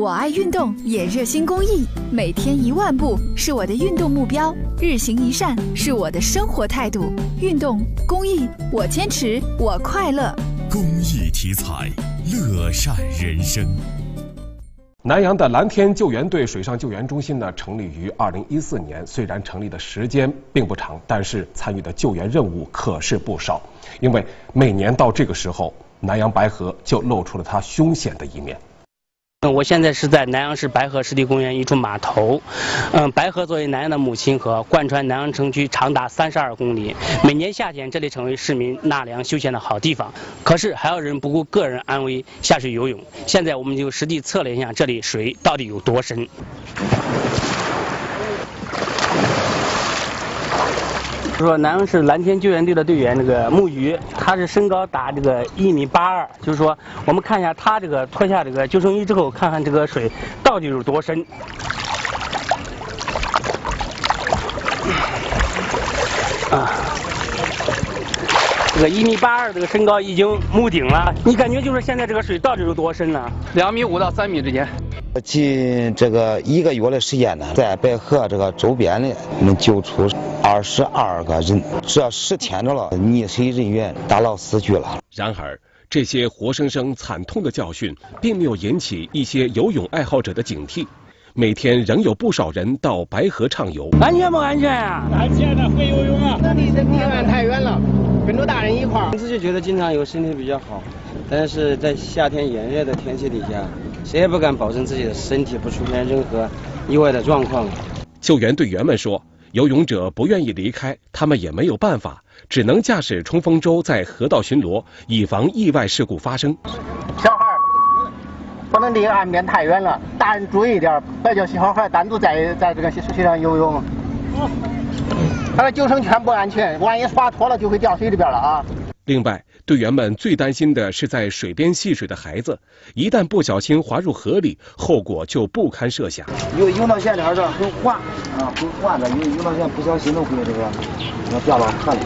我爱运动，也热心公益。每天1万步是我的运动目标，日行一善是我的生活态度。运动、公益，我坚持，我快乐。公益题材，乐善人生。南阳的蓝天救援队水上救援中心呢，成立于2014年。虽然成立的时间并不长，但是参与的救援任务可是不少。因为每年到这个时候，南阳白河就露出了它凶险的一面。我现在是在南阳市白河湿地公园一处码头。白河作为南阳的母亲河，贯穿南阳城区长达32公里。每年夏天，这里成为市民纳凉休闲的好地方。可是，还有人不顾个人安危下水游泳。现在，我们就实地测量一下这里水到底有多深。说南阳市蓝天救援队的队员这个木鱼，他是身高达这个1.82米，就是说我们看一下他这个脱下这个救生衣之后，看看这个水到底有多深。这个1.82米这个身高已经目顶了，你感觉就是现在这个水到底有多深了？2.5米到3米之间。近这个1个月的时间呢，在白河这个周边呢，能救出22个人，这10天着了，溺水人员达到4具了。然而，这些活生生惨痛的教训，并没有引起一些游泳爱好者的警惕。每天仍有不少人到白河畅游。安全不安全呀？安全的，会游泳啊。那离这地方太远了，跟着大人一块儿。平时就觉得经常游身体比较好，但是在夏天炎热的天气底下，谁也不敢保证自己的身体不出现任何意外的状况。救援队员们说，游泳者不愿意离开，他们也没有办法，只能驾驶冲锋舟在河道巡逻，以防意外事故发生。小孩不能离岸边太远了，大人注意一点，别叫小孩单独在这个水上游泳。他的救生圈不安全，万一滑脱了就会掉水里边了啊。另外，队员们最担心的是在水边戏水的孩子，一旦不小心滑入河里，后果就不堪设想。游到线里边儿会滑啊，会滑的，游到线不小心都会这个掉到河里。